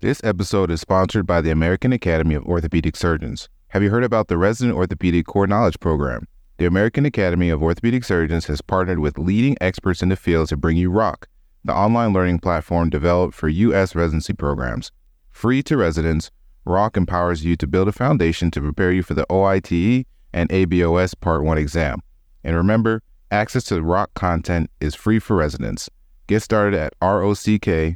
This episode is sponsored by the American Academy of Orthopaedic Surgeons. Have you heard about the Resident Orthopedic Core Knowledge Program? The American Academy of Orthopaedic Surgeons has partnered with leading experts in the field to bring you ROCK, the online learning platform developed for U.S. residency programs. Free to residents, ROCK empowers you to build a foundation to prepare you for the OITE and ABOS Part 1 exam. And remember, access to ROCK content is free for residents. Get started at rock.aaos.org.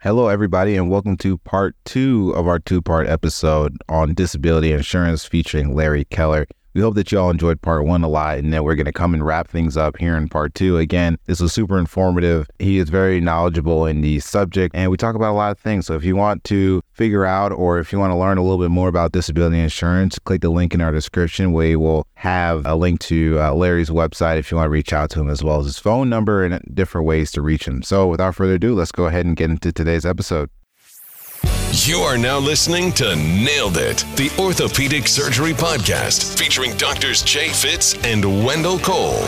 Hello, everybody, and welcome to part 2 of our 2-part episode on disability insurance featuring Larry Keller. We hope that you all enjoyed part 1 a lot, and that we're going to come and wrap things up here in part 2. Again, this was super informative. He is very knowledgeable in the subject, and we talk about a lot of things. So if you want to figure out, or if you want to learn a little bit more about disability insurance, click the link in our description. We will have a link to Larry's website if you want to reach out to him, as well as his phone number and different ways to reach him. So without further ado, let's go ahead and get into today's episode. You are now listening to Nailed It, the Orthopedic Surgery Podcast, featuring Doctors Jay Fitz and Wendell Cole.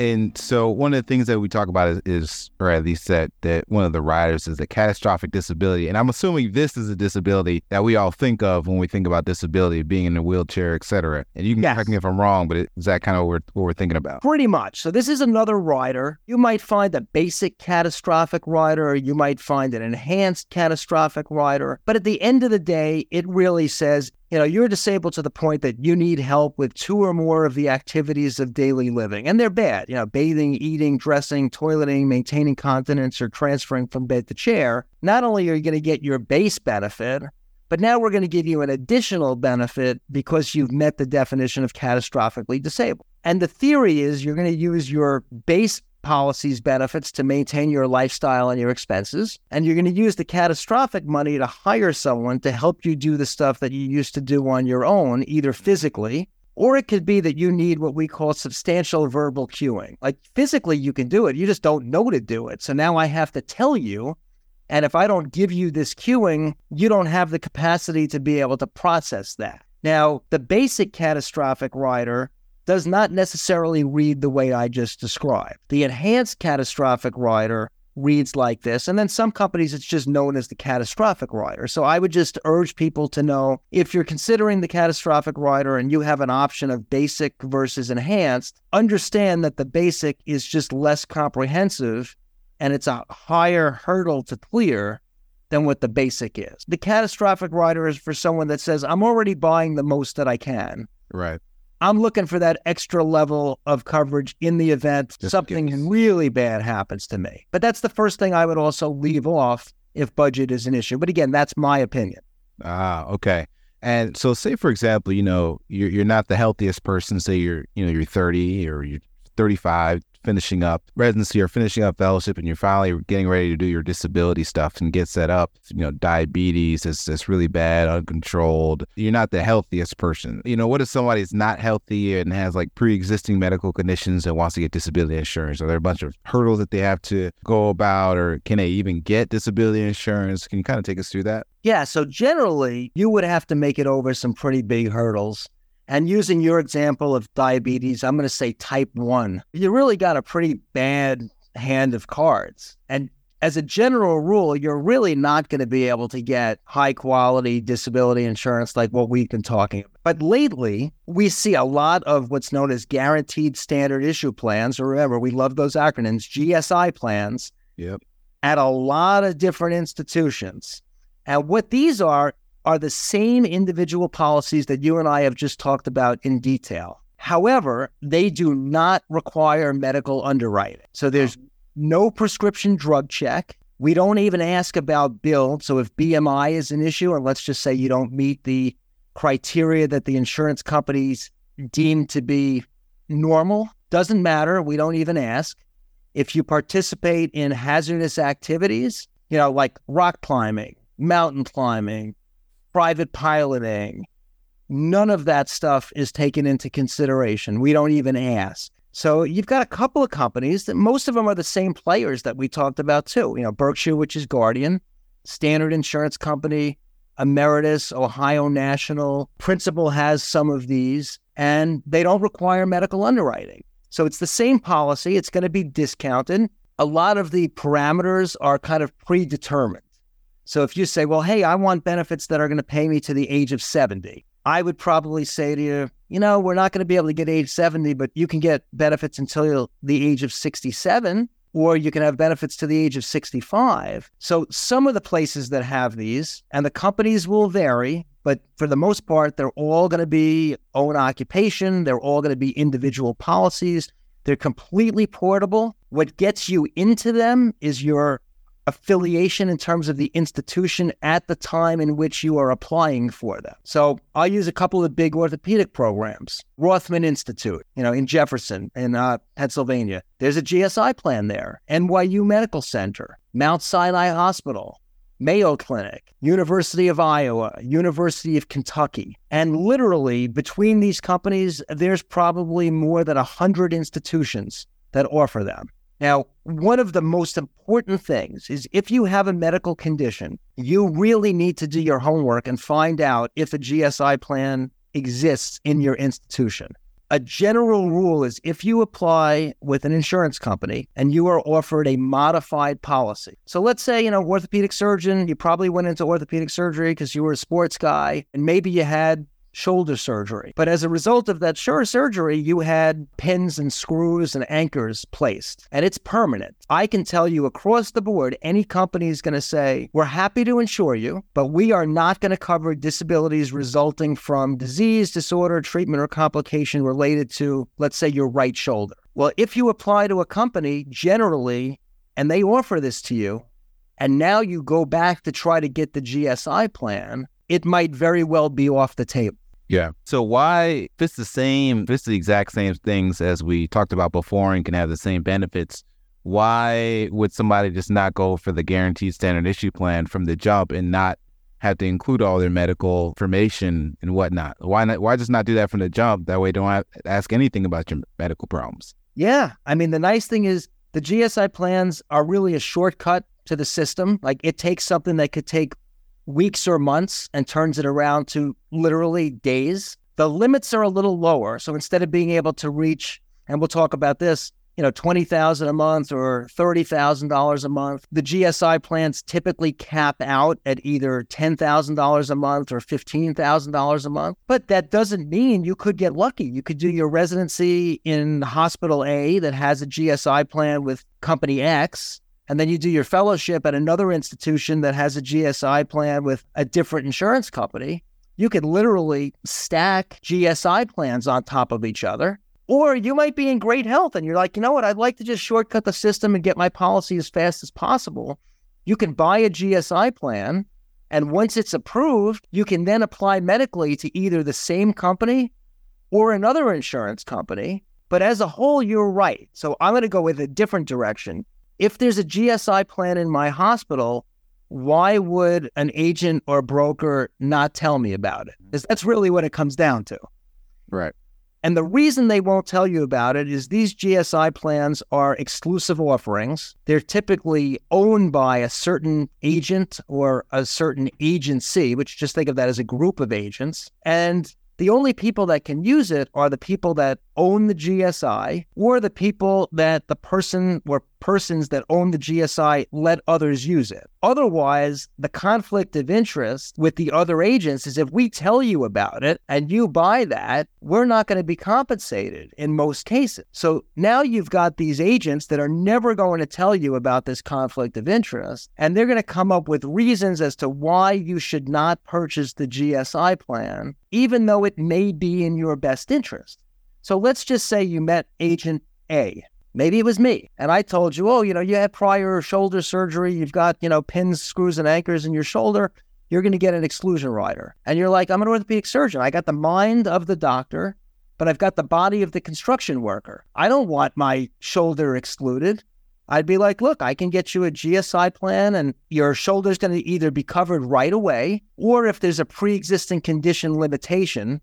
And so one of the things that we talk about is or at least that one of the writers is a catastrophic disability. And I'm assuming this is a disability that we all think of when we think about disability, being in a wheelchair, et cetera. And you can correct me if I'm wrong, but is that kind of what we're thinking about? Pretty much. So this is another rider. You might find a basic catastrophic rider, or you might find an enhanced catastrophic rider. But at the end of the day, it really says, you know, you're disabled to the point that you need help with 2 or more of the activities of daily living. And they're bad, you know, bathing, eating, dressing, toileting, maintaining continence, or transferring from bed to chair. Not only are you going to get your base benefit, but now we're going to give you an additional benefit because you've met the definition of catastrophically disabled. And the theory is you're going to use your base policies benefits to maintain your lifestyle and your expenses. And you're going to use the catastrophic money to hire someone to help you do the stuff that you used to do on your own, either physically, or it could be that you need what we call substantial verbal cueing. Like physically, you can do it. You just don't know to do it. So now I have to tell you. And if I don't give you this cueing, you don't have the capacity to be able to process that. Now, the basic catastrophic rider does not necessarily read the way I just described. The enhanced catastrophic rider reads like this, and then some companies it's just known as the catastrophic rider. So I would just urge people to know, if you're considering the catastrophic rider and you have an option of basic versus enhanced, understand that the basic is just less comprehensive, and it's a higher hurdle to clear than what the basic is. The catastrophic rider is for someone that says, I'm already buying the most that I can. Right. I'm looking for that extra level of coverage in the event something really bad happens to me. But that's the first thing I would also leave off if budget is an issue. But again, that's my opinion. Ah, okay. And so say, for example, you know, you're not the healthiest person. Say you're 30 or you're 35, finishing up residency or finishing up fellowship, and you're finally getting ready to do your disability stuff and get set up. You know, diabetes is really bad, uncontrolled. You're not the healthiest person. You know, what if somebody's not healthy and has like pre-existing medical conditions and wants to get disability insurance? Are there a bunch of hurdles that they have to go about, or can they even get disability insurance? Can you kind of take us through that? Yeah. So generally, you would have to make it over some pretty big hurdles. And using your example of diabetes, I'm going to say type 1. You really got a pretty bad hand of cards. And as a general rule, you're really not going to be able to get high-quality disability insurance like what we've been talking about. But lately, we see a lot of what's known as guaranteed standard issue plans. Remember, we love those acronyms, GSI plans, yep, at a lot of different institutions. And what these are the same individual policies that you and I have just talked about in detail. However, they do not require medical underwriting. So there's no prescription drug check. We don't even ask about build. So if BMI is an issue, or let's just say you don't meet the criteria that the insurance companies deem to be normal, doesn't matter. We don't even ask. If you participate in hazardous activities, you know, like rock climbing, mountain climbing, private piloting, none of that stuff is taken into consideration. We don't even ask. So you've got a couple of companies that most of them are the same players that we talked about too. You know, Berkshire, which is Guardian, Standard Insurance Company, Ameritas, Ohio National. Principal has some of these, and they don't require medical underwriting. So it's the same policy. It's going to be discounted. A lot of the parameters are kind of predetermined. So if you say, well, hey, I want benefits that are going to pay me to the age of 70, I would probably say to you, you know, we're not going to be able to get age 70, but you can get benefits until the age of 67, or you can have benefits to the age of 65. So some of the places that have these, and the companies will vary, but for the most part, they're all going to be own occupation. They're all going to be individual policies. They're completely portable. What gets you into them is your affiliation in terms of the institution at the time in which you are applying for them. So I'll use a couple of the big orthopedic programs. Rothman Institute, you know, in Jefferson, in Pennsylvania. There's a GSI plan there. NYU Medical Center, Mount Sinai Hospital, Mayo Clinic, University of Iowa, University of Kentucky. And literally between these companies, there's probably more than 100 institutions that offer them. Now, one of the most important things is if you have a medical condition, you really need to do your homework and find out if a GSI plan exists in your institution. A general rule is if you apply with an insurance company and you are offered a modified policy. So let's say, you know, orthopedic surgeon, you probably went into orthopedic surgery because you were a sports guy and maybe you had shoulder surgery. But as a result of that surgery, you had pins and screws and anchors placed, and it's permanent. I can tell you across the board, any company is going to say, we're happy to insure you, but we are not going to cover disabilities resulting from disease, disorder, treatment, or complication related to, let's say, your right shoulder. Well, if you apply to a company generally, and they offer this to you, and now you go back to try to get the GSI plan, it might very well be off the table. Yeah. So why, if it's the same, if it's the exact same things as we talked about before and can have the same benefits, why would somebody just not go for the guaranteed standard issue plan from the jump and not have to include all their medical information and whatnot? Why not? Why just not do that from the jump? That way you don't have to ask anything about your medical problems. Yeah. I mean, the nice thing is the GSI plans are really a shortcut to the system. Like it takes something that could take weeks or months and turns it around to literally days. The limits are a little lower. So instead of being able to reach, and we'll talk about this, you know, $20,000 a month or $30,000 a month, the GSI plans typically cap out at either $10,000 a month or $15,000 a month. But that doesn't mean you could get lucky. You could do your residency in hospital A that has a GSI plan with company X, and then you do your fellowship at another institution that has a GSI plan with a different insurance company. You could literally stack GSI plans on top of each other. Or you might be in great health and you're like, you know what, I'd like to just shortcut the system and get my policy as fast as possible. You can buy a GSI plan, and once it's approved, you can then apply medically to either the same company or another insurance company. But as a whole, you're right. So I'm going to go with a different direction. If there's a GSI plan in my hospital, why would an agent or broker not tell me about it? Because that's really what it comes down to. Right. And the reason they won't tell you about it is these GSI plans are exclusive offerings. They're typically owned by a certain agent or a certain agency, which just think of that as a group of agents. And the only people that can use it are the people that own the GSI or the people that the person or persons that own the GSI let others use it. Otherwise, the conflict of interest with the other agents is if we tell you about it and you buy that, we're not going to be compensated in most cases. So now you've got these agents that are never going to tell you about this conflict of interest, and they're going to come up with reasons as to why you should not purchase the GSI plan, even though it may be in your best interest. So let's just say you met agent A. Maybe it was me. And I told you, oh, you know, you had prior shoulder surgery. You've got, you know, pins, screws, and anchors in your shoulder. You're going to get an exclusion rider. And you're like, I'm an orthopedic surgeon. I got the mind of the doctor, but I've got the body of the construction worker. I don't want my shoulder excluded. I'd be like, look, I can get you a GSI plan and your shoulder's going to either be covered right away, or if there's a pre-existing condition limitation,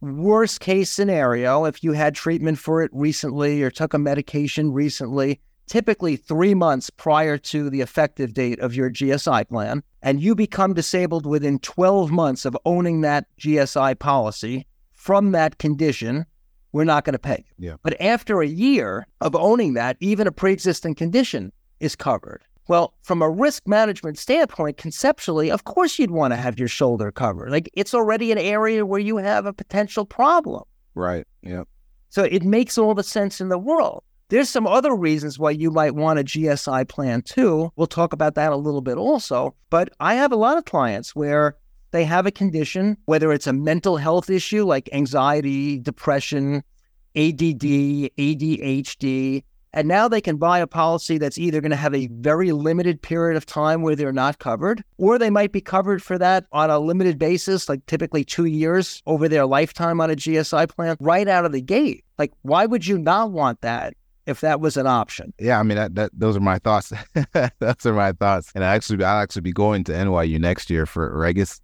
worst case scenario, if you had treatment for it recently or took a medication recently, typically 3 months prior to the effective date of your GSI plan, and you become disabled within 12 months of owning that GSI policy from that condition, we're not going to pay you. Yeah. But after a year of owning that, even a pre-existing condition is covered. Well, from a risk management standpoint, conceptually, of course you'd want to have your shoulder covered. Like, it's already an area where you have a potential problem. Right, yeah. So it makes all the sense in the world. There's some other reasons why you might want a GSI plan too. We'll talk about that a little bit also. But I have a lot of clients where they have a condition, whether it's a mental health issue like anxiety, depression, ADD, ADHD, and now they can buy a policy that's either going to have a very limited period of time where they're not covered, or they might be covered for that on a limited basis, like typically 2 years over their lifetime on a GSI plan right out of the gate. Like, why would you not want that if that was an option? Yeah, I mean, those are my thoughts. Those are my thoughts. And I'll actually be going to NYU next year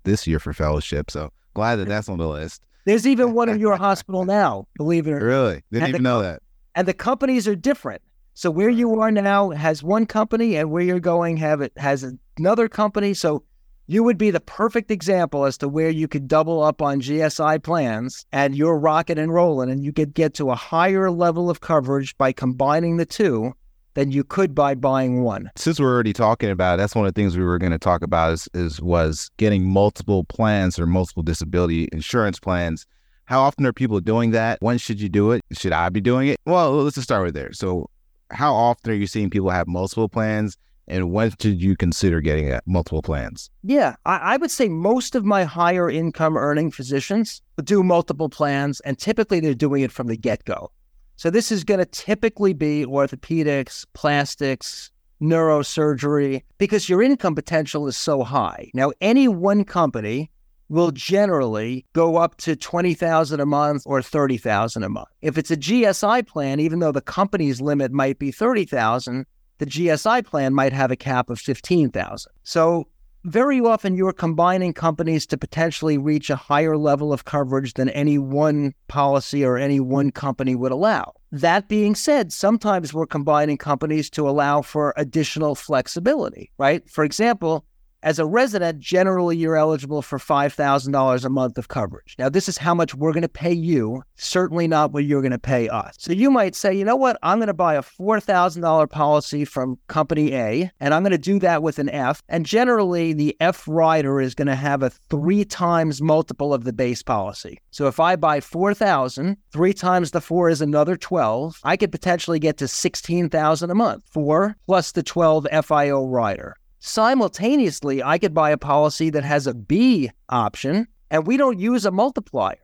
this year for fellowship. So glad that's on the list. There's even one in your hospital now, believe it or not. Really? Didn't even know that. And the companies are different. So where you are now has one company, and where you're going has another company. So you would be the perfect example as to where you could double up on GSI plans, and you're rocking and rolling, and you could get to a higher level of coverage by combining the two than you could by buying one. Since we're already talking about it, that's one of the things we were going to talk about was getting multiple plans or multiple disability insurance plans. How often are people doing that? When should you do it? Should I be doing it? Well, let's just start with there. So how often are you seeing people have multiple plans? And when did you consider getting multiple plans? Yeah, I would say most of my higher income earning physicians do multiple plans, and typically they're doing it from the get-go. So this is going to typically be orthopedics, plastics, neurosurgery, because your income potential is so high. Now, any one company will generally go up to $20,000 a month or $30,000 a month. If it's a GSI plan, even though the company's limit might be $30,000, the GSI plan might have a cap of $15,000. So very often you're combining companies to potentially reach a higher level of coverage than any one policy or any one company would allow. That being said, sometimes we're combining companies to allow for additional flexibility, right? For example, as a resident, generally you're eligible for $5,000 a month of coverage. Now, this is how much we're going to pay you, certainly not what you're going to pay us. So you might say, you know what, I'm going to buy a $4,000 policy from company A, and I'm going to do that with an F. And generally, the F rider is going to have a 3 times multiple of the base policy. So if I buy $4,000, 3 times the 4 is another 12. I could potentially get to $16,000 a month, 4 plus the 12 FIO rider. Simultaneously, I could buy a policy that has a B option, and we don't use a multiplier.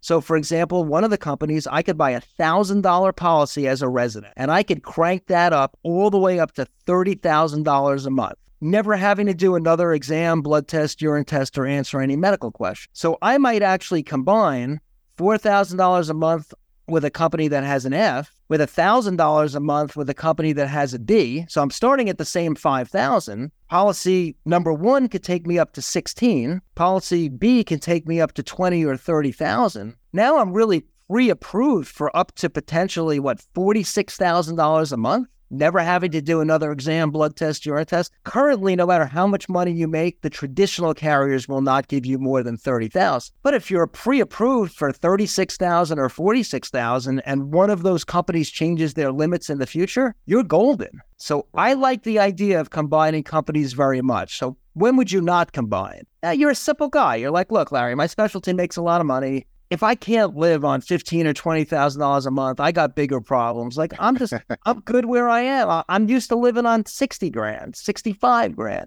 So, for example, one of the companies, I could buy a $1,000 policy as a resident, and I could crank that up all the way up to $30,000 a month, never having to do another exam, blood test, urine test, or answer any medical question. So I might actually combine $4,000 a month with a company that has an F, with $1,000 a month with a company that has a D. So I'm starting at the same $5,000. Policy number 1 could take me up to $16,000. Policy B can take me up to $20,000 or $30,000. Now I'm really pre-approved for up to potentially, $46,000 a month, never having to do another exam, blood test, urine test. Currently, no matter how much money you make, the traditional carriers will not give you more than $30,000. But if you're pre-approved for $36,000 or $46,000 and one of those companies changes their limits in the future, you're golden. So I like the idea of combining companies very much. So when would you not combine? Now, you're a simple guy. You're like, look, Larry, my specialty makes a lot of money. If I can't live on $15,000 or $20,000 a month, I got bigger problems. Like, I'm good where I am. I'm used to living on $60,000, $65,000.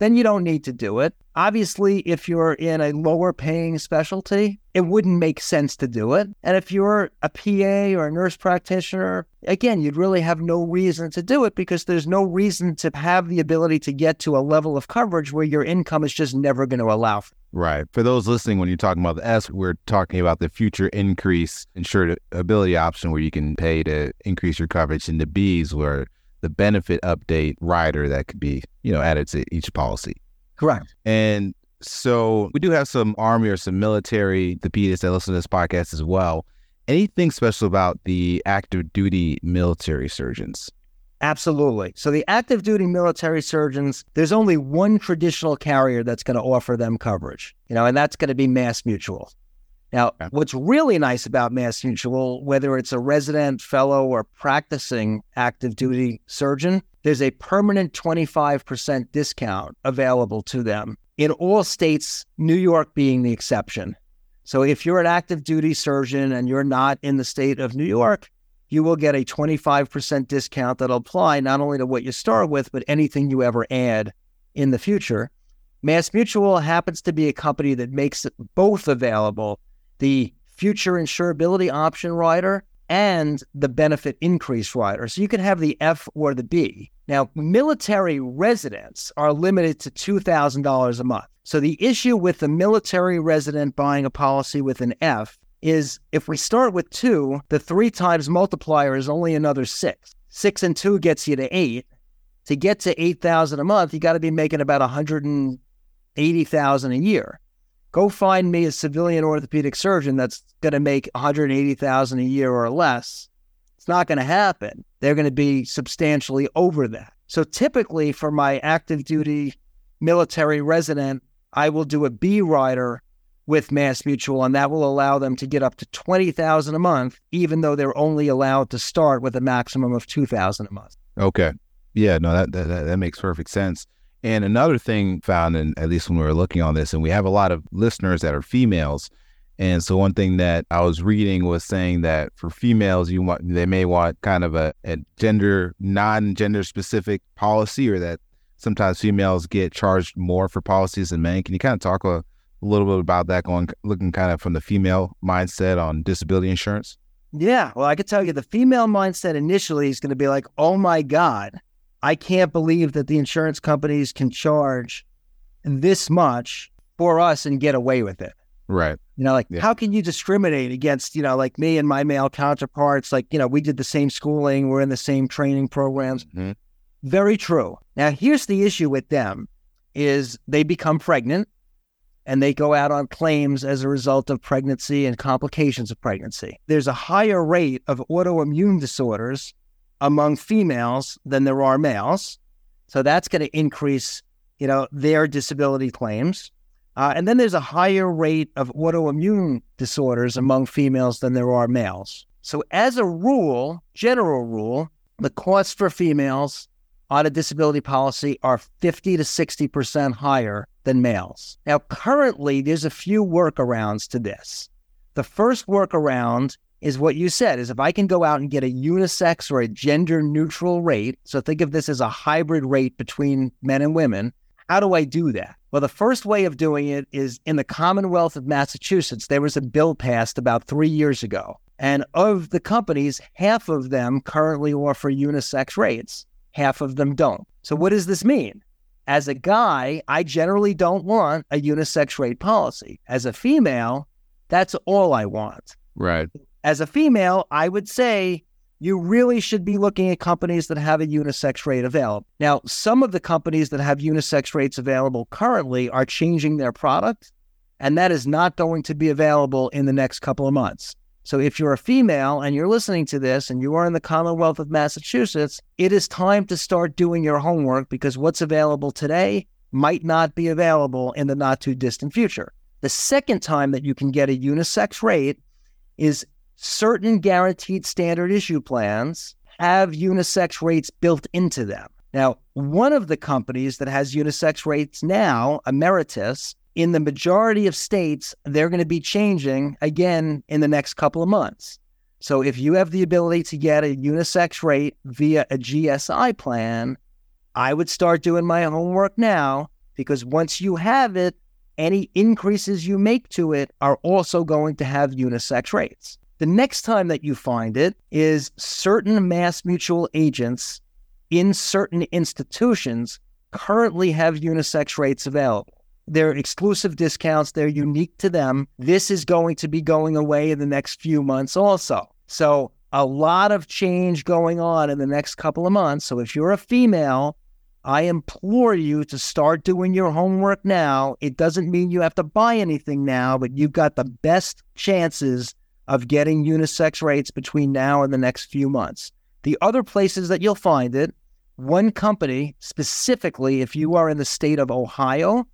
Then you don't need to do it. Obviously, if you're in a lower paying specialty, it wouldn't make sense to do it. And if you're a PA or a nurse practitioner, again, you'd really have no reason to do it because there's no reason to have the ability to get to a level of coverage where your income is just never going to allow for. Right. For those listening, when you're talking about the S, we're talking about the future increase insured ability option where you can pay to increase your coverage, and the B's where the benefit update rider that could be, added to each policy. Correct. And so we do have some Army or some military orthopedists that listen to this podcast as well. Anything special about the active duty military surgeons? Absolutely. So the active duty military surgeons, there's only one traditional carrier that's going to offer them coverage, you know, and that's going to be MassMutual. Now, what's really nice about MassMutual, whether it's a resident, fellow, or practicing active duty surgeon, there's a permanent 25% discount available to them in all states, New York being the exception. So if you're an active duty surgeon and you're not in the state of New York, you will get a 25% discount that'll apply not only to what you start with, but anything you ever add in the future. MassMutual happens to be a company that makes it both available, the future insurability option rider and the benefit increase rider. So you can have the F or the B. Now, military residents are limited to $2,000 a month. So the issue with the military resident buying a policy with an F is if we start with 2, the 3 times multiplier is only another 6. 6 and 2 gets you to 8. To get to $8,000 a month, you got to be making about $180,000 a year. Go find me a civilian orthopedic surgeon that's going to make $180,000 a year or less. It's not going to happen. They're going to be substantially over that. So typically for my active duty military resident, I will do a B rider with MassMutual, and that will allow them to get up to $20,000 a month, even though they're only allowed to start with a maximum of $2,000 a month. Okay. Yeah, no, that makes perfect sense. And another thing found, and at least when we were looking on this, and we have a lot of listeners that are females. And so one thing that I was reading was saying that for females, they may want kind of a gender, non-gender specific policy, or that sometimes females get charged more for policies than men. Can you kind of talk a little bit about that, looking kind of from the female mindset on disability insurance? Yeah, well, I could tell you the female mindset initially is going to be like, oh my God, I can't believe that the insurance companies can charge this much for us and get away with it. Right. You know, like, how can you discriminate against, you know, like me and my male counterparts? Like, you know, we did the same schooling. We're in the same training programs. Mm-hmm. Very true. Now, here's the issue with them is they become pregnant and they go out on claims as a result of pregnancy and complications of pregnancy. There's a higher rate of autoimmune disorders among females than there are males. So that's going to increase, you know, their disability claims. And then there's a higher rate of autoimmune disorders among females than there are males. So as a rule, general rule, the costs for females on a disability policy are 50 to 60% higher than males. Now, currently, there's a few workarounds to this. The first workaround is what you said, is if I can go out and get a unisex or a gender-neutral rate, so think of this as a hybrid rate between men and women, how do I do that? Well, the first way of doing it is in the Commonwealth of Massachusetts, there was a bill passed about 3 years ago, and of the companies, half of them currently offer unisex rates, half of them don't. So what does this mean? As a guy, I generally don't want a unisex rate policy. As a female, that's all I want. Right. As a female, I would say you really should be looking at companies that have a unisex rate available. Now, some of the companies that have unisex rates available currently are changing their product, and that is not going to be available in the next couple of months. So if you're a female and you're listening to this and you are in the Commonwealth of Massachusetts, it is time to start doing your homework because what's available today might not be available in the not too distant future. The second time that you can get a unisex rate is certain guaranteed standard issue plans have unisex rates built into them. Now, one of the companies that has unisex rates now, Ameritas, in the majority of states, they're going to be changing again in the next couple of months. So if you have the ability to get a unisex rate via a GSI plan, I would start doing my homework now because once you have it, any increases you make to it are also going to have unisex rates. The next time that you find it is certain MassMutual agents in certain institutions currently have unisex rates available. They're exclusive discounts. They're unique to them. This is going to be going away in the next few months also. So a lot of change going on in the next couple of months. So if you're a female, I implore you to start doing your homework now. It doesn't mean you have to buy anything now, but you've got the best chances of getting unisex rates between now and the next few months. The other places that you'll find it, one company, specifically if you are in the state of Ohio,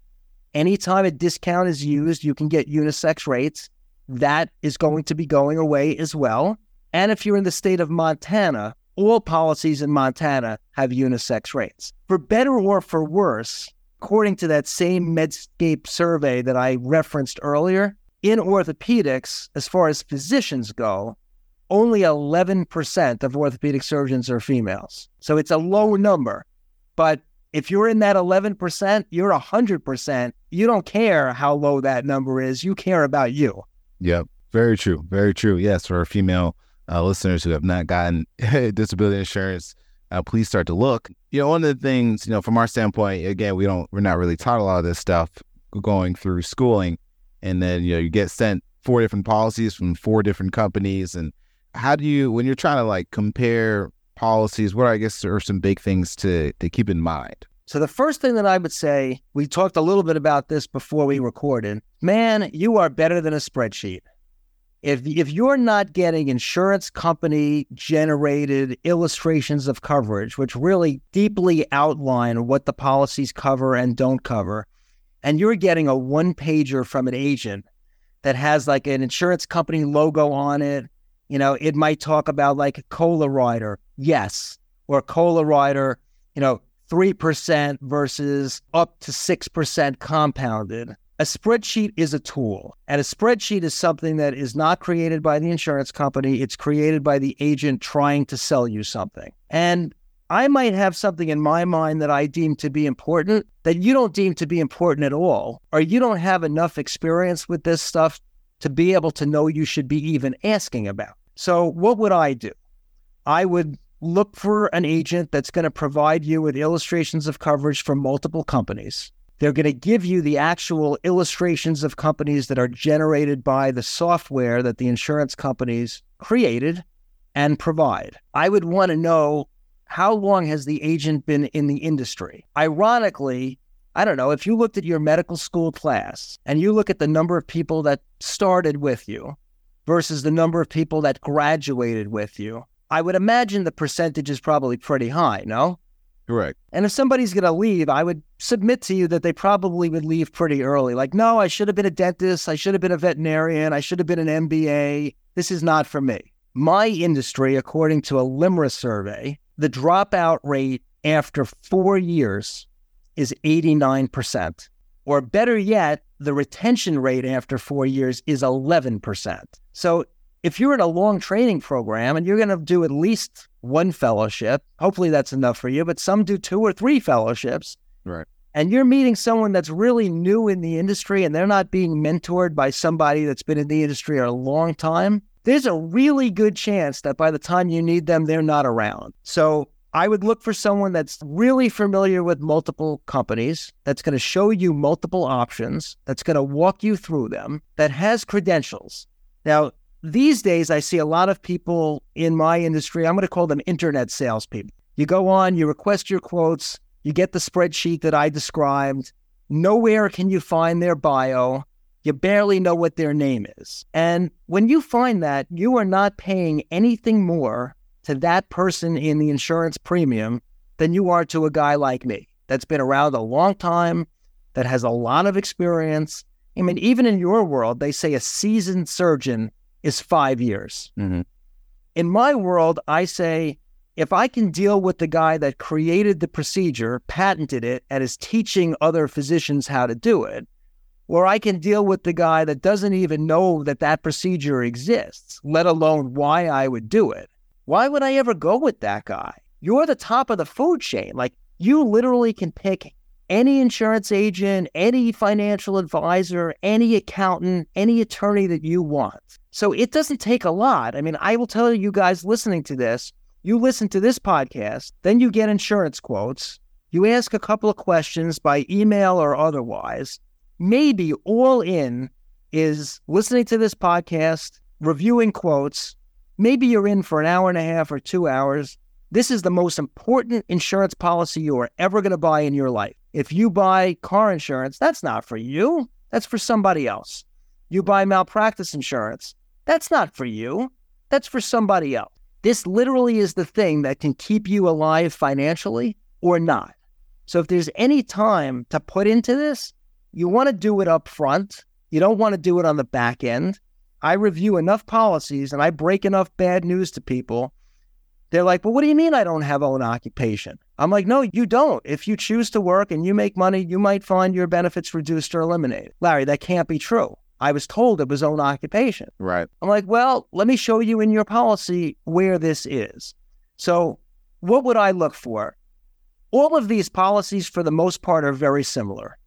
anytime a discount is used, you can get unisex rates. That is going to be going away as well. And if you're in the state of Montana, all policies in Montana have unisex rates. For better or for worse, according to that same Medscape survey that I referenced earlier, in orthopedics, as far as physicians go, only 11% of orthopedic surgeons are females. So it's a low number. But if you're in that 11%, you're 100%. You don't care how low that number is. You care about you. Yep. Very true. Very true. Yes. For our female listeners who have not gotten disability insurance, please start to look. You know, one of the things, you know, from our standpoint, again, we're not really taught a lot of this stuff going through schooling. And then, you know, you get sent 4 different policies from 4 different companies. And how do you, when you're trying to like compare policies, what I guess are some big things to keep in mind? So the first thing that I would say, we talked a little bit about this before we recorded, man, you are better than a spreadsheet. If you're not getting insurance company generated illustrations of coverage, which really deeply outline what the policies cover and don't cover, and you're getting a one-pager from an agent that has like an insurance company logo on it, you know, it might talk about like Cola Rider, yes, or Cola Rider, you know, 3% versus up to 6% compounded. A spreadsheet is a tool, and a spreadsheet is something that is not created by the insurance company. It's created by the agent trying to sell you something. And I might have something in my mind that I deem to be important that you don't deem to be important at all, or you don't have enough experience with this stuff to be able to know you should be even asking about. So what would I do? I would look for an agent that's going to provide you with illustrations of coverage from multiple companies. They're going to give you the actual illustrations of companies that are generated by the software that the insurance companies created and provide. I would want to know, how long has the agent been in the industry? Ironically, I don't know, if you looked at your medical school class and you look at the number of people that started with you versus the number of people that graduated with you, I would imagine the percentage is probably pretty high, no? Correct. And if somebody's going to leave, I would submit to you that they probably would leave pretty early. Like, no, I should have been a dentist. I should have been a veterinarian. I should have been an MBA. This is not for me. My industry, according to a LIMRA survey, the dropout rate after 4 years is 89%. Or better yet, the retention rate after 4 years is 11%. So if you're in a long training program and you're going to do at least one fellowship, hopefully that's enough for you, but some do 2 or 3 fellowships. Right. And you're meeting someone that's really new in the industry and they're not being mentored by somebody that's been in the industry a long time, there's a really good chance that by the time you need them, they're not around. So I would look for someone that's really familiar with multiple companies, that's going to show you multiple options, that's going to walk you through them, that has credentials. Now, these days, I see a lot of people in my industry, I'm going to call them internet salespeople. You go on, you request your quotes, you get the spreadsheet that I described. Nowhere can you find their bio. You barely know what their name is. And when you find that, you are not paying anything more to that person in the insurance premium than you are to a guy like me that's been around a long time, that has a lot of experience. I mean, even in your world, they say a seasoned surgeon is 5 years. Mm-hmm. In my world, I say, if I can deal with the guy that created the procedure, patented it, and is teaching other physicians how to do it, or I can deal with the guy that doesn't even know that that procedure exists, let alone why I would do it, why would I ever go with that guy? You're the top of the food chain. Like, you literally can pick any insurance agent, any financial advisor, any accountant, any attorney that you want. So it doesn't take a lot. I mean, I will tell you guys listening to this, you listen to this podcast, then you get insurance quotes. You ask a couple of questions by email or otherwise. Maybe all in is listening to this podcast, reviewing quotes. Maybe you're in for an hour and a half or 2 hours. This is the most important insurance policy you are ever going to buy in your life. If you buy car insurance, that's not for you. That's for somebody else. You buy malpractice insurance. That's not for you. That's for somebody else. This literally is the thing that can keep you alive financially or not. So if there's any time to put into this, you want to do it up front. You don't want to do it on the back end. I review enough policies and I break enough bad news to people. They're like, well, what do you mean I don't have own occupation? I'm like, no, you don't. If you choose to work and you make money, you might find your benefits reduced or eliminated. Larry, that can't be true. I was told it was own occupation. Right. I'm like, well, let me show you in your policy where this is. So what would I look for? All of these policies, for the most part, are very similar.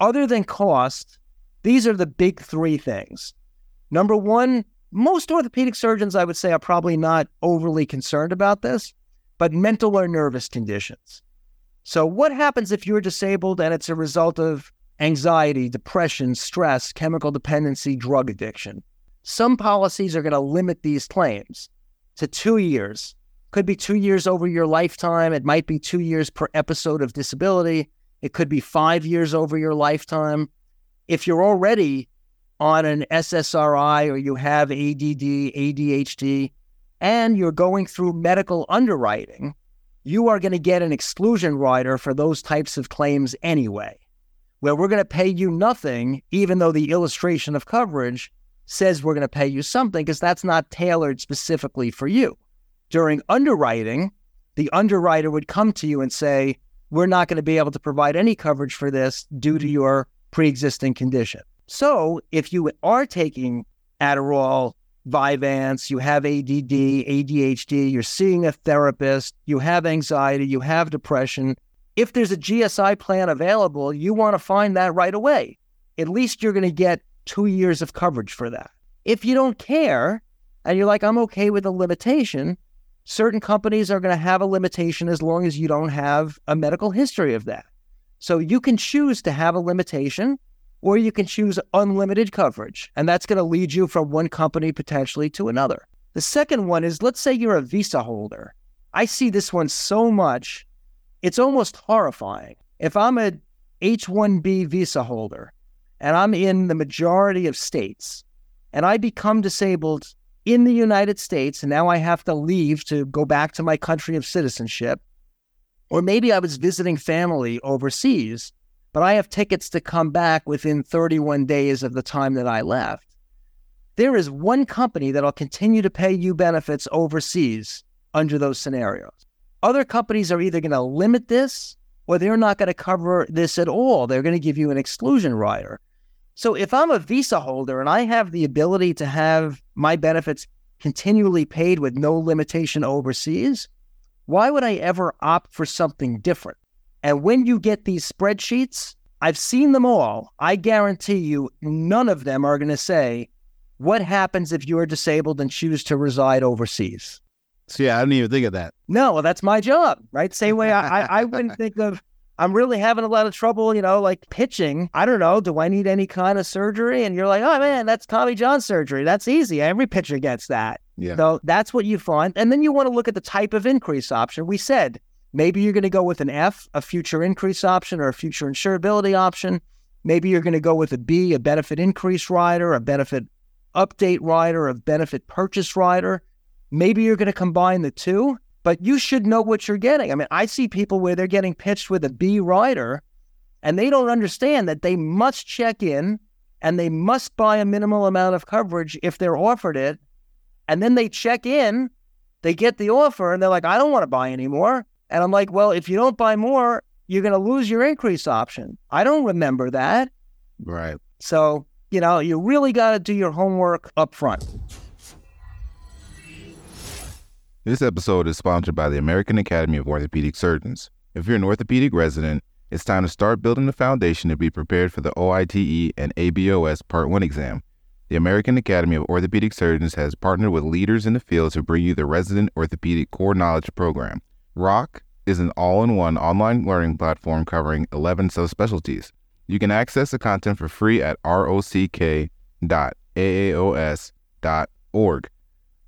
Other than cost, these are the big three things. Number one, most orthopedic surgeons, I would say, are probably not overly concerned about this, but mental or nervous conditions. So what happens if you're disabled and it's a result of anxiety, depression, stress, chemical dependency, drug addiction? Some policies are going to limit these claims to 2 years. Could be 2 years over your lifetime. It might be 2 years per episode of disability. It could be 5 years over your lifetime. If you're already on an SSRI or you have ADD, ADHD, and you're going through medical underwriting, you are going to get an exclusion rider for those types of claims anyway, where we're going to pay you nothing, even though the illustration of coverage says we're going to pay you something, because that's not tailored specifically for you. During underwriting, the underwriter would come to you and say, we're not going to be able to provide any coverage for this due to your pre-existing condition. So if you are taking Adderall, Vyvanse, you have ADD, ADHD, you're seeing a therapist, you have anxiety, you have depression, if there's a GSI plan available, you want to find that right away. At least you're going to get 2 years of coverage for that. If you don't care and you're like, I'm okay with a limitation, certain companies are going to have a limitation as long as you don't have a medical history of that. So you can choose to have a limitation, or you can choose unlimited coverage, and that's going to lead you from one company potentially to another. The second one is, let's say you're a visa holder. I see this one so much, it's almost horrifying. If I'm a H-1B visa holder, and I'm in the majority of states, and I become disabled in the United States, and now I have to leave to go back to my country of citizenship, or maybe I was visiting family overseas, but I have tickets to come back within 31 days of the time that I left. There is one company that will continue to pay you benefits overseas under those scenarios. Other companies are either going to limit this or they're not going to cover this at all. They're going to give you an exclusion rider. So if I'm a visa holder and I have the ability to have my benefits continually paid with no limitation overseas, why would I ever opt for something different? And when you get these spreadsheets, I've seen them all. I guarantee you none of them are going to say, what happens if you are disabled and choose to reside overseas? So yeah, I didn't even think of that. No, well, that's my job, right? Same way I wouldn't think of, I'm really having a lot of trouble, you know, like pitching. I don't know, do I need any kind of surgery? And you're like, oh man, that's Tommy John surgery. That's easy. Every pitcher gets that. Yeah. So that's what you find. And then you want to look at the type of increase option. We said, maybe you're going to go with an F, a future increase option, or a future insurability option. Maybe you're going to go with a B, a benefit increase rider, a benefit update rider, a benefit purchase rider. Maybe you're going to combine the two, but you should know what you're getting. I mean, I see people where they're getting pitched with a B rider, and they don't understand that they must check in and they must buy a minimal amount of coverage if they're offered it. And then they check in, they get the offer, and they're like, I don't want to buy anymore. And I'm like, well, if you don't buy more, you're going to lose your increase option. I don't remember that. Right. So, you know, you really got to do your homework up front. This episode is sponsored by the American Academy of Orthopaedic Surgeons. If you're an orthopedic resident, it's time to start building the foundation to be prepared for the OITE and ABOS Part 1 exam. The American Academy of Orthopaedic Surgeons has partnered with leaders in the field to bring you the Resident Orthopedic Core Knowledge Program. ROCK is an all-in-one online learning platform covering 11 subspecialties. You can access the content for free at rock.aaos.org.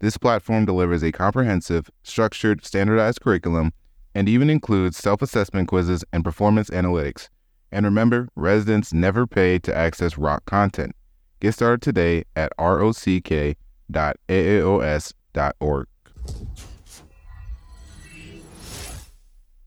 This platform delivers a comprehensive, structured, standardized curriculum and even includes self-assessment quizzes and performance analytics. And remember, residents never pay to access ROCK content. Get started today at rock.aaos.org.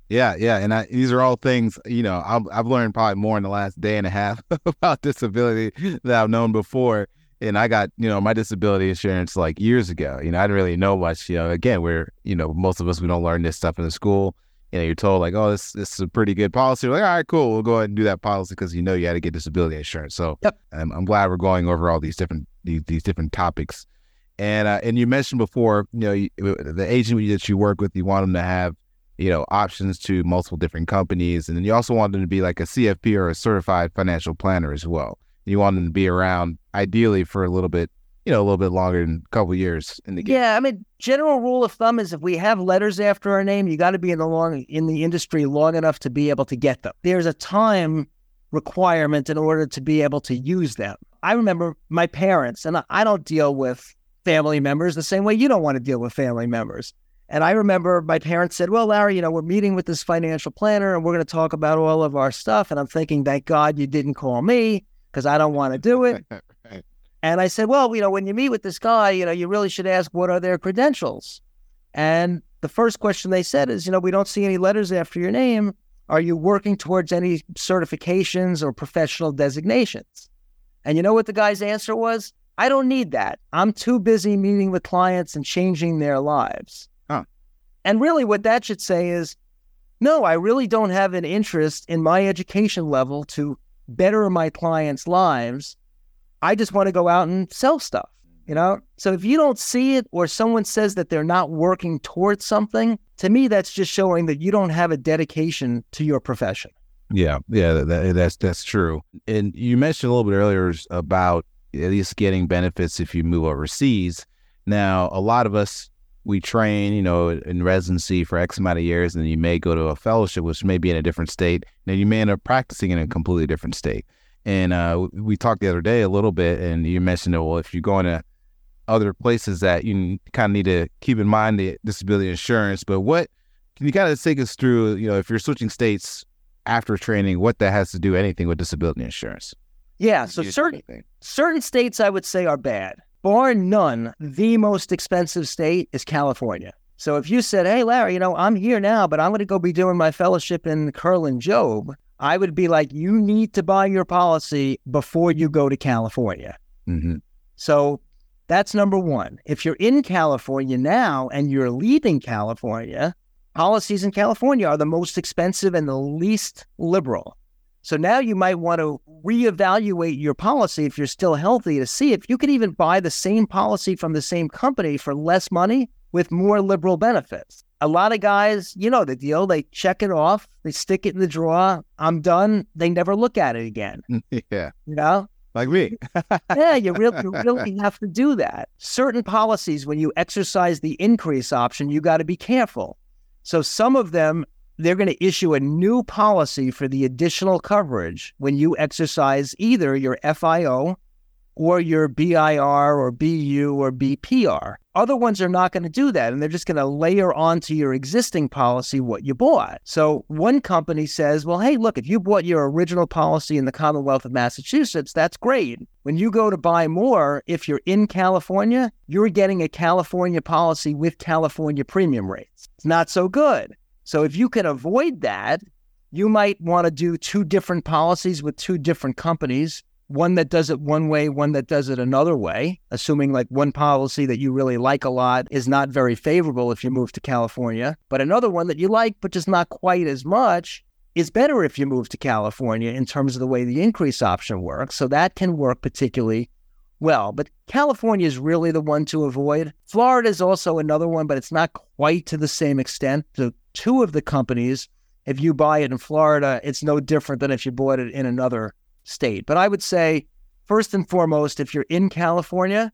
Yeah. And these are all things, I've learned probably more in the last day and a half about disability that I've known before. And I got, my disability insurance like years ago. I didn't really know much. Again, most of us, we don't learn this stuff in the school. You're told like, oh, this is a pretty good policy. We're like, all right, cool. We'll go ahead and do that policy because you had to get disability insurance. So yep. I'm glad we're going over all these different topics. And you mentioned before, the agent that you work with, you want them to have, options to multiple different companies. And then you also want them to be like a CFP or a certified financial planner as well. You want them to be around ideally for a little bit, a little bit longer than a couple of years in the game. Yeah. I mean, general rule of thumb is if we have letters after our name, you got to be in the industry long enough to be able to get them. There's a time requirement in order to be able to use them. I remember my parents, and I don't deal with family members the same way you don't want to deal with family members. And I remember my parents said, well, Larry, we're meeting with this financial planner and we're going to talk about all of our stuff. And I'm thinking, thank God you didn't call me because I don't want to do it. Right. And I said, well, when you meet with this guy, you really should ask what are their credentials. And the first question they said is, we don't see any letters after your name. Are you working towards any certifications or professional designations? And you know what the guy's answer was? I don't need that. I'm too busy meeting with clients and changing their lives. Huh. And really what that should say is, no, I really don't have an interest in my education level to better my clients' lives. I just want to go out and sell stuff, So if you don't see it or someone says that they're not working towards something, to me, that's just showing that you don't have a dedication to your profession. Yeah, that's true. And you mentioned a little bit earlier about at least getting benefits if you move overseas. Now, a lot of us, we train, in residency for X amount of years, and then you may go to a fellowship, which may be in a different state, and you may end up practicing in a completely different state. And we talked the other day a little bit, and you mentioned that, well, if you're going to other places that you kind of need to keep in mind the disability insurance, but what can you kind of take us through, if you're switching states after training, what that has to do anything with disability insurance? Yeah, so certain states I would say are bad. Bar none, the most expensive state is California. So if you said, hey, Larry, I'm here now, but I'm going to go be doing my fellowship in Kerlin Job, I would be like, you need to buy your policy before you go to California. Mm-hmm. So that's number one. If you're in California now and you're leaving California, policies in California are the most expensive and the least liberal. So now you might want to reevaluate your policy if you're still healthy to see if you can even buy the same policy from the same company for less money with more liberal benefits. A lot of guys, the deal, they check it off, they stick it in the drawer, I'm done, they never look at it again. Yeah. Like me. Yeah, you really have to do that. Certain policies, when you exercise the increase option, you got to be careful. So some of them, they're going to issue a new policy for the additional coverage when you exercise either your FIO or your BIR or BU or BPR. Other ones are not going to do that, and they're just going to layer onto your existing policy what you bought. So one company says, well, hey, look, if you bought your original policy in the Commonwealth of Massachusetts, that's great. When you go to buy more, if you're in California, you're getting a California policy with California premium rates. It's not so good. So if you can avoid that, you might want to do two different policies with two different companies, one that does it one way, one that does it another way, assuming like one policy that you really like a lot is not very favorable if you move to California, but another one that you like but just not quite as much is better if you move to California in terms of the way the increase option works. So that can work particularly well, but California is really the one to avoid. Florida is also another one, but it's not quite to the same extent. So two of the companies, if you buy it in Florida, it's no different than if you bought it in another state. But I would say, first and foremost, if you're in California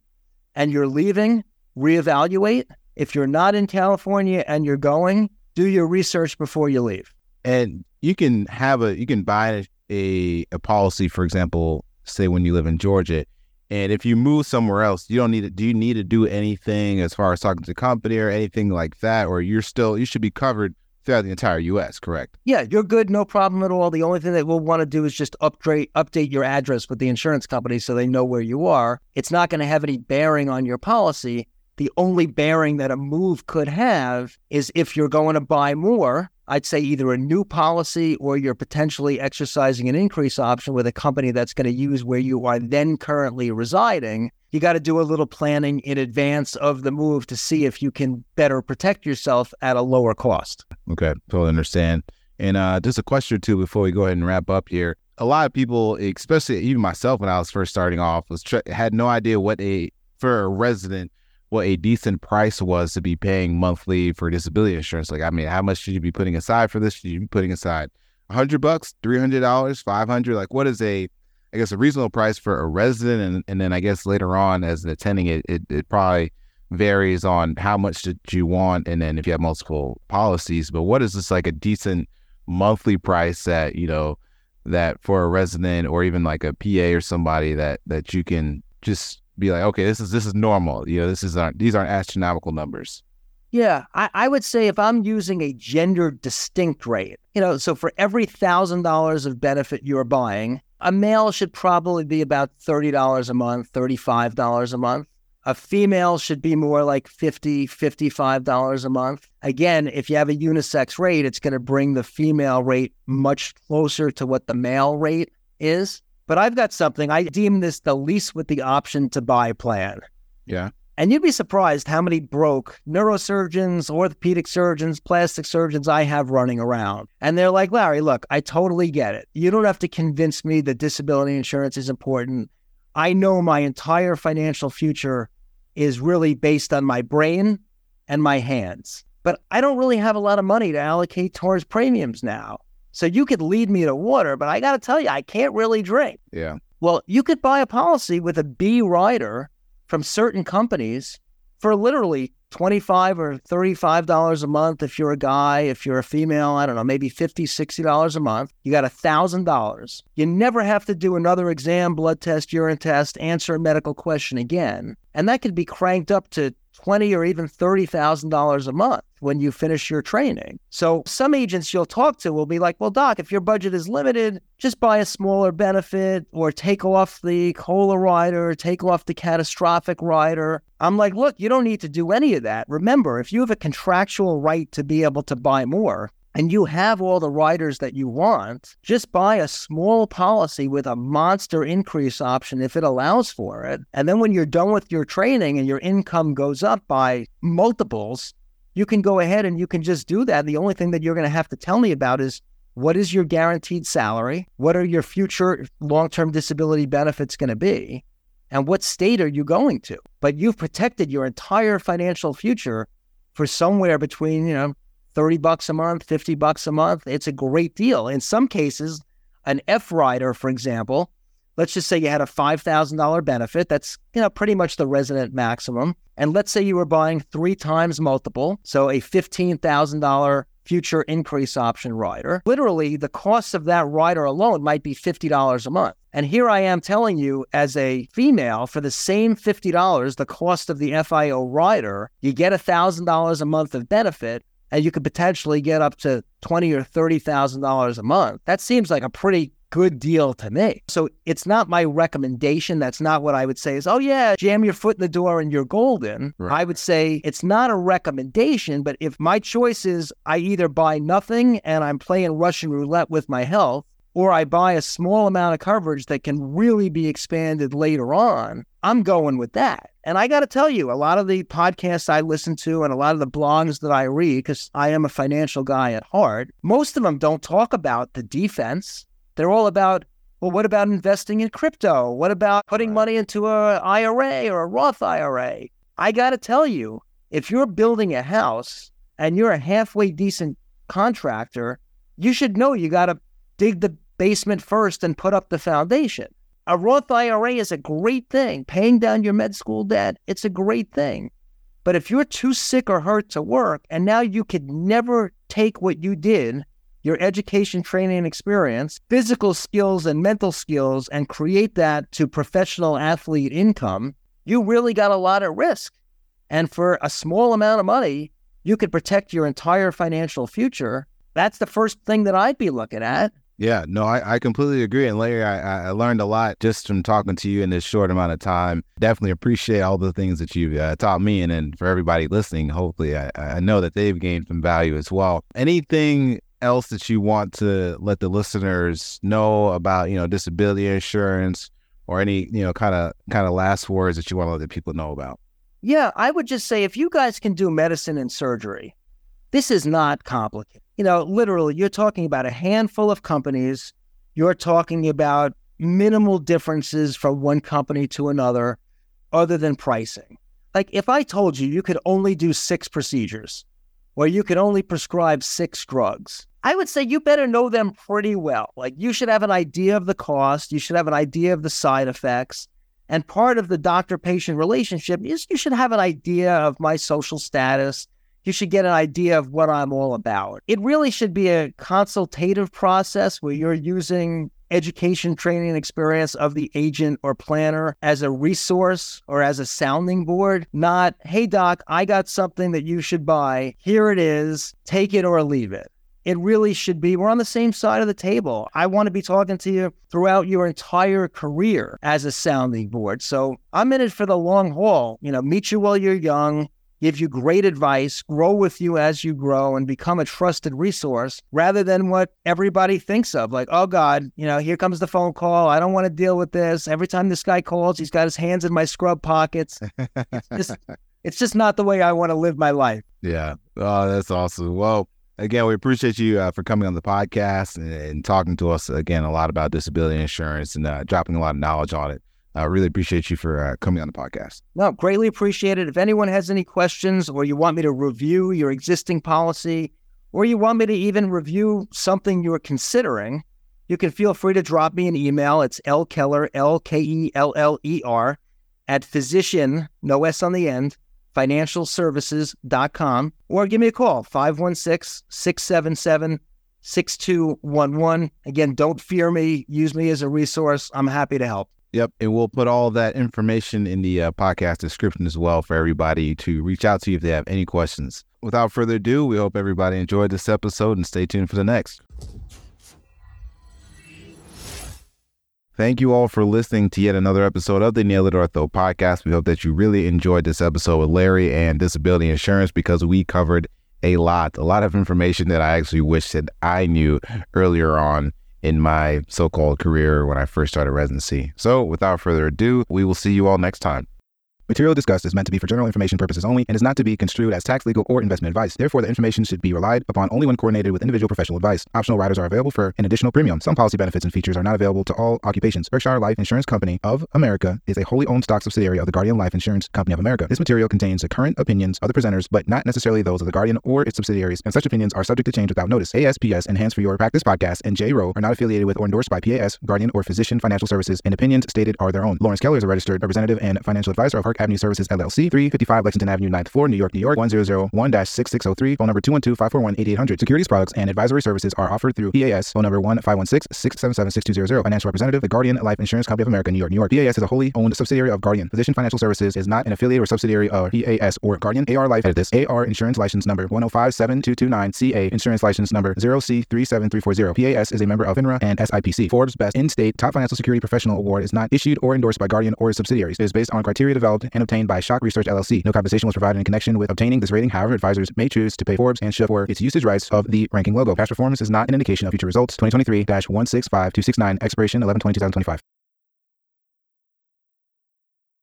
and you're leaving, reevaluate. If you're not in California and you're going, do your research before you leave. And you can have you can buy a policy, for example, say when you live in Georgia. And if you move somewhere else, do you need to do anything as far as talking to the company or anything like that? Or you should be covered throughout the entire U.S., correct? Yeah, you're good, no problem at all. The only thing that we'll want to do is just update your address with the insurance company so they know where you are. It's not going to have any bearing on your policy. The only bearing that a move could have is if you're going to buy more, I'd say either a new policy or you're potentially exercising an increase option with a company that's going to use where you are then currently residing. You got to do a little planning in advance of the move to see if you can better protect yourself at a lower cost. Okay, totally understand. And just a question or two before we go ahead and wrap up here. A lot of people, especially even myself when I was first starting off, had no idea what a decent price was to be paying monthly for disability insurance. Like, I mean, how much should you be putting aside for this? Should you be putting aside $100, $300, $500? Like, what is a reasonable price for a resident? And then I guess later on as an attending, it probably varies on how much did you want. And then if you have multiple policies, but what is this like a decent monthly price that, you know, that for a resident or even like a PA or somebody that you can just be like, okay, this is normal. You know, these aren't astronomical numbers. Yeah, I would say if I'm using a gender distinct rate, you know, so for every $1,000 of benefit you're buying, a male should probably be about $30 a month, $35 a month. A female should be more like $50, $55 a month. Again, if you have a unisex rate, it's going to bring the female rate much closer to what the male rate is. But I've got something. I deem this the lease with the option to buy plan. Yeah. And you'd be surprised how many broke neurosurgeons, orthopedic surgeons, plastic surgeons I have running around. And they're like, Larry, look, I totally get it. You don't have to convince me that disability insurance is important. I know my entire financial future is really based on my brain and my hands, but I don't really have a lot of money to allocate towards premiums now. So you could lead me to water, but I got to tell you, I can't really drink. Yeah. Well, you could buy a policy with a B rider from certain companies for literally $25 or $35 a month. If you're a guy, if you're a female, I don't know, maybe $50, $60 a month. You got $1,000. You never have to do another exam, blood test, urine test, answer a medical question again. And that could be cranked up to $20,000 or even $30,000 a month when you finish your training. So some agents you'll talk to will be like, well, doc, if your budget is limited, just buy a smaller benefit or take off the COLA rider, take off the catastrophic rider. I'm like, look, you don't need to do any of that. Remember, if you have a contractual right to be able to buy more and you have all the riders that you want, just buy a small policy with a monster increase option if it allows for it. And then when you're done with your training and your income goes up by multiples, you can go ahead and you can just do that. The only thing that you're going to have to tell me about is what is your guaranteed salary? What are your future long-term disability benefits going to be? And what state are you going to? But you've protected your entire financial future for somewhere between, you know, $30 a month, $50 a month. It's a great deal. In some cases, an F rider, for example, let's just say you had a $5,000 benefit. That's, you know, pretty much the resident maximum. And let's say you were buying 3 times multiple. So a $15,000 future increase option rider. Literally, the cost of that rider alone might be $50 a month. And here I am telling you, as a female, for the same $50, the cost of the FIO rider, you get $1,000 a month of benefit. And you could potentially get up to $20,000 or $30,000 a month. That seems like a pretty good deal to me. So it's not my recommendation. That's not what I would say is, oh yeah, jam your foot in the door and you're golden. Right. I would say it's not a recommendation, but if my choice is I either buy nothing and I'm playing Russian roulette with my health, or I buy a small amount of coverage that can really be expanded later on, I'm going with that. And I got to tell you, a lot of the podcasts I listen to and a lot of the blogs that I read, because I am a financial guy at heart, most of them don't talk about the defense. They're all about, well, what about investing in crypto? What about putting money into an IRA or a Roth IRA? I got to tell you, if you're building a house and you're a halfway decent contractor, you should know you got to dig the basement first and put up the foundation. A Roth IRA is a great thing. Paying down your med school debt, it's a great thing. But if you're too sick or hurt to work, and now you could never take what you did, your education, training, and experience, physical skills and mental skills, and create that to professional athlete income, you really got a lot at risk. And for a small amount of money, you could protect your entire financial future. That's the first thing that I'd be looking at. Yeah, no, I completely agree. And Larry, I learned a lot just from talking to you in this short amount of time. Definitely appreciate all the things that you've taught me. And then for everybody listening, hopefully I know that they've gained some value as well. Anything else that you want to let the listeners know about, you know, disability insurance or any, you know, kind of last words that you want to let the people know about? Yeah, I would just say if you guys can do medicine and surgery, this is not complicated. You know, literally, you're talking about a handful of companies. You're talking about minimal differences from one company to another, other than pricing. Like if I told you, you could only do 6 procedures or you could only prescribe 6 drugs, I would say you better know them pretty well. Like you should have an idea of the cost. You should have an idea of the side effects. And part of the doctor-patient relationship is you should have an idea of my social status. You should get an idea of what I'm all about. It really should be a consultative process where you're using education, training, and experience of the agent or planner as a resource or as a sounding board, not, hey, doc, I got something that you should buy. Here it is. Take it or leave it. It really should be, we're on the same side of the table. I want to be talking to you throughout your entire career as a sounding board. So I'm in it for the long haul. You know, meet you while you're young, give you great advice, grow with you as you grow, and become a trusted resource rather than what everybody thinks of. Like, oh, God, you know, here comes the phone call. I don't want to deal with this. Every time this guy calls, he's got his hands in my scrub pockets. It's just not the way I want to live my life. Yeah. Oh, that's awesome. Well, again, we appreciate you for coming on the podcast and talking to us, again, a lot about disability insurance and dropping a lot of knowledge on it. I really appreciate you for coming on the podcast. No, greatly appreciate it. If anyone has any questions or you want me to review your existing policy or you want me to even review something you're considering, you can feel free to drop me an email. It's lkeller, L-K-E-L-L-E-R, at physician, no S on the end, financialservices.com, or give me a call, 516-677-6211. Again, don't fear me. Use me as a resource. I'm happy to help. Yep. And we'll put all that information in the podcast description as well for everybody to reach out to you if they have any questions. Without further ado, we hope everybody enjoyed this episode and stay tuned for the next. Thank you all for listening to yet another episode of the Nailed It Ortho podcast. We hope that you really enjoyed this episode with Larry and disability insurance because we covered a lot of information that I actually wish that I knew earlier on in my so-called career when I first started residency. So without further ado, we will see you all next time. Material discussed is meant to be for general information purposes only and is not to be construed as tax, legal, or investment advice. Therefore, the information should be relied upon only when coordinated with individual professional advice. Optional riders are available for an additional premium. Some policy benefits and features are not available to all occupations. Berkshire Life Insurance Company of America is a wholly owned stock subsidiary of the Guardian Life Insurance Company of America. This material contains the current opinions of the presenters, but not necessarily those of the Guardian or its subsidiaries, and such opinions are subject to change without notice. ASPS and Hands for Your Practice Podcast and J-Row are not affiliated with or endorsed by PAS, Guardian, or Physician Financial Services, and opinions stated are their own. Lawrence Keller is a registered representative and financial advisor of Hark Avenue Services, LLC, 355 Lexington Avenue, 9th floor, New York, New York, 1001-6603, phone number 212-541-8800. Securities products and advisory services are offered through PAS, phone number 1-516-677-6200. Financial representative, the Guardian Life Insurance Company of America, New York, New York. PAS is a wholly owned subsidiary of Guardian. Physician Financial Services is not an affiliate or subsidiary of PAS or Guardian. AR Life at this AR Insurance License Number 1057229 CA Insurance License Number 0C37340. PAS is a member of FINRA and SIPC. Forbes Best In-State Top Financial Security Professional Award is not issued or endorsed by Guardian or its subsidiaries. It is based on criteria developed and obtained by Shock Research LLC. No compensation was provided in connection with obtaining this rating. However, advisors may choose to pay Forbes and Schiff for its usage rights of the ranking logo. Past performance is not an indication of future results. 2023-165269, expiration 11/20/2025.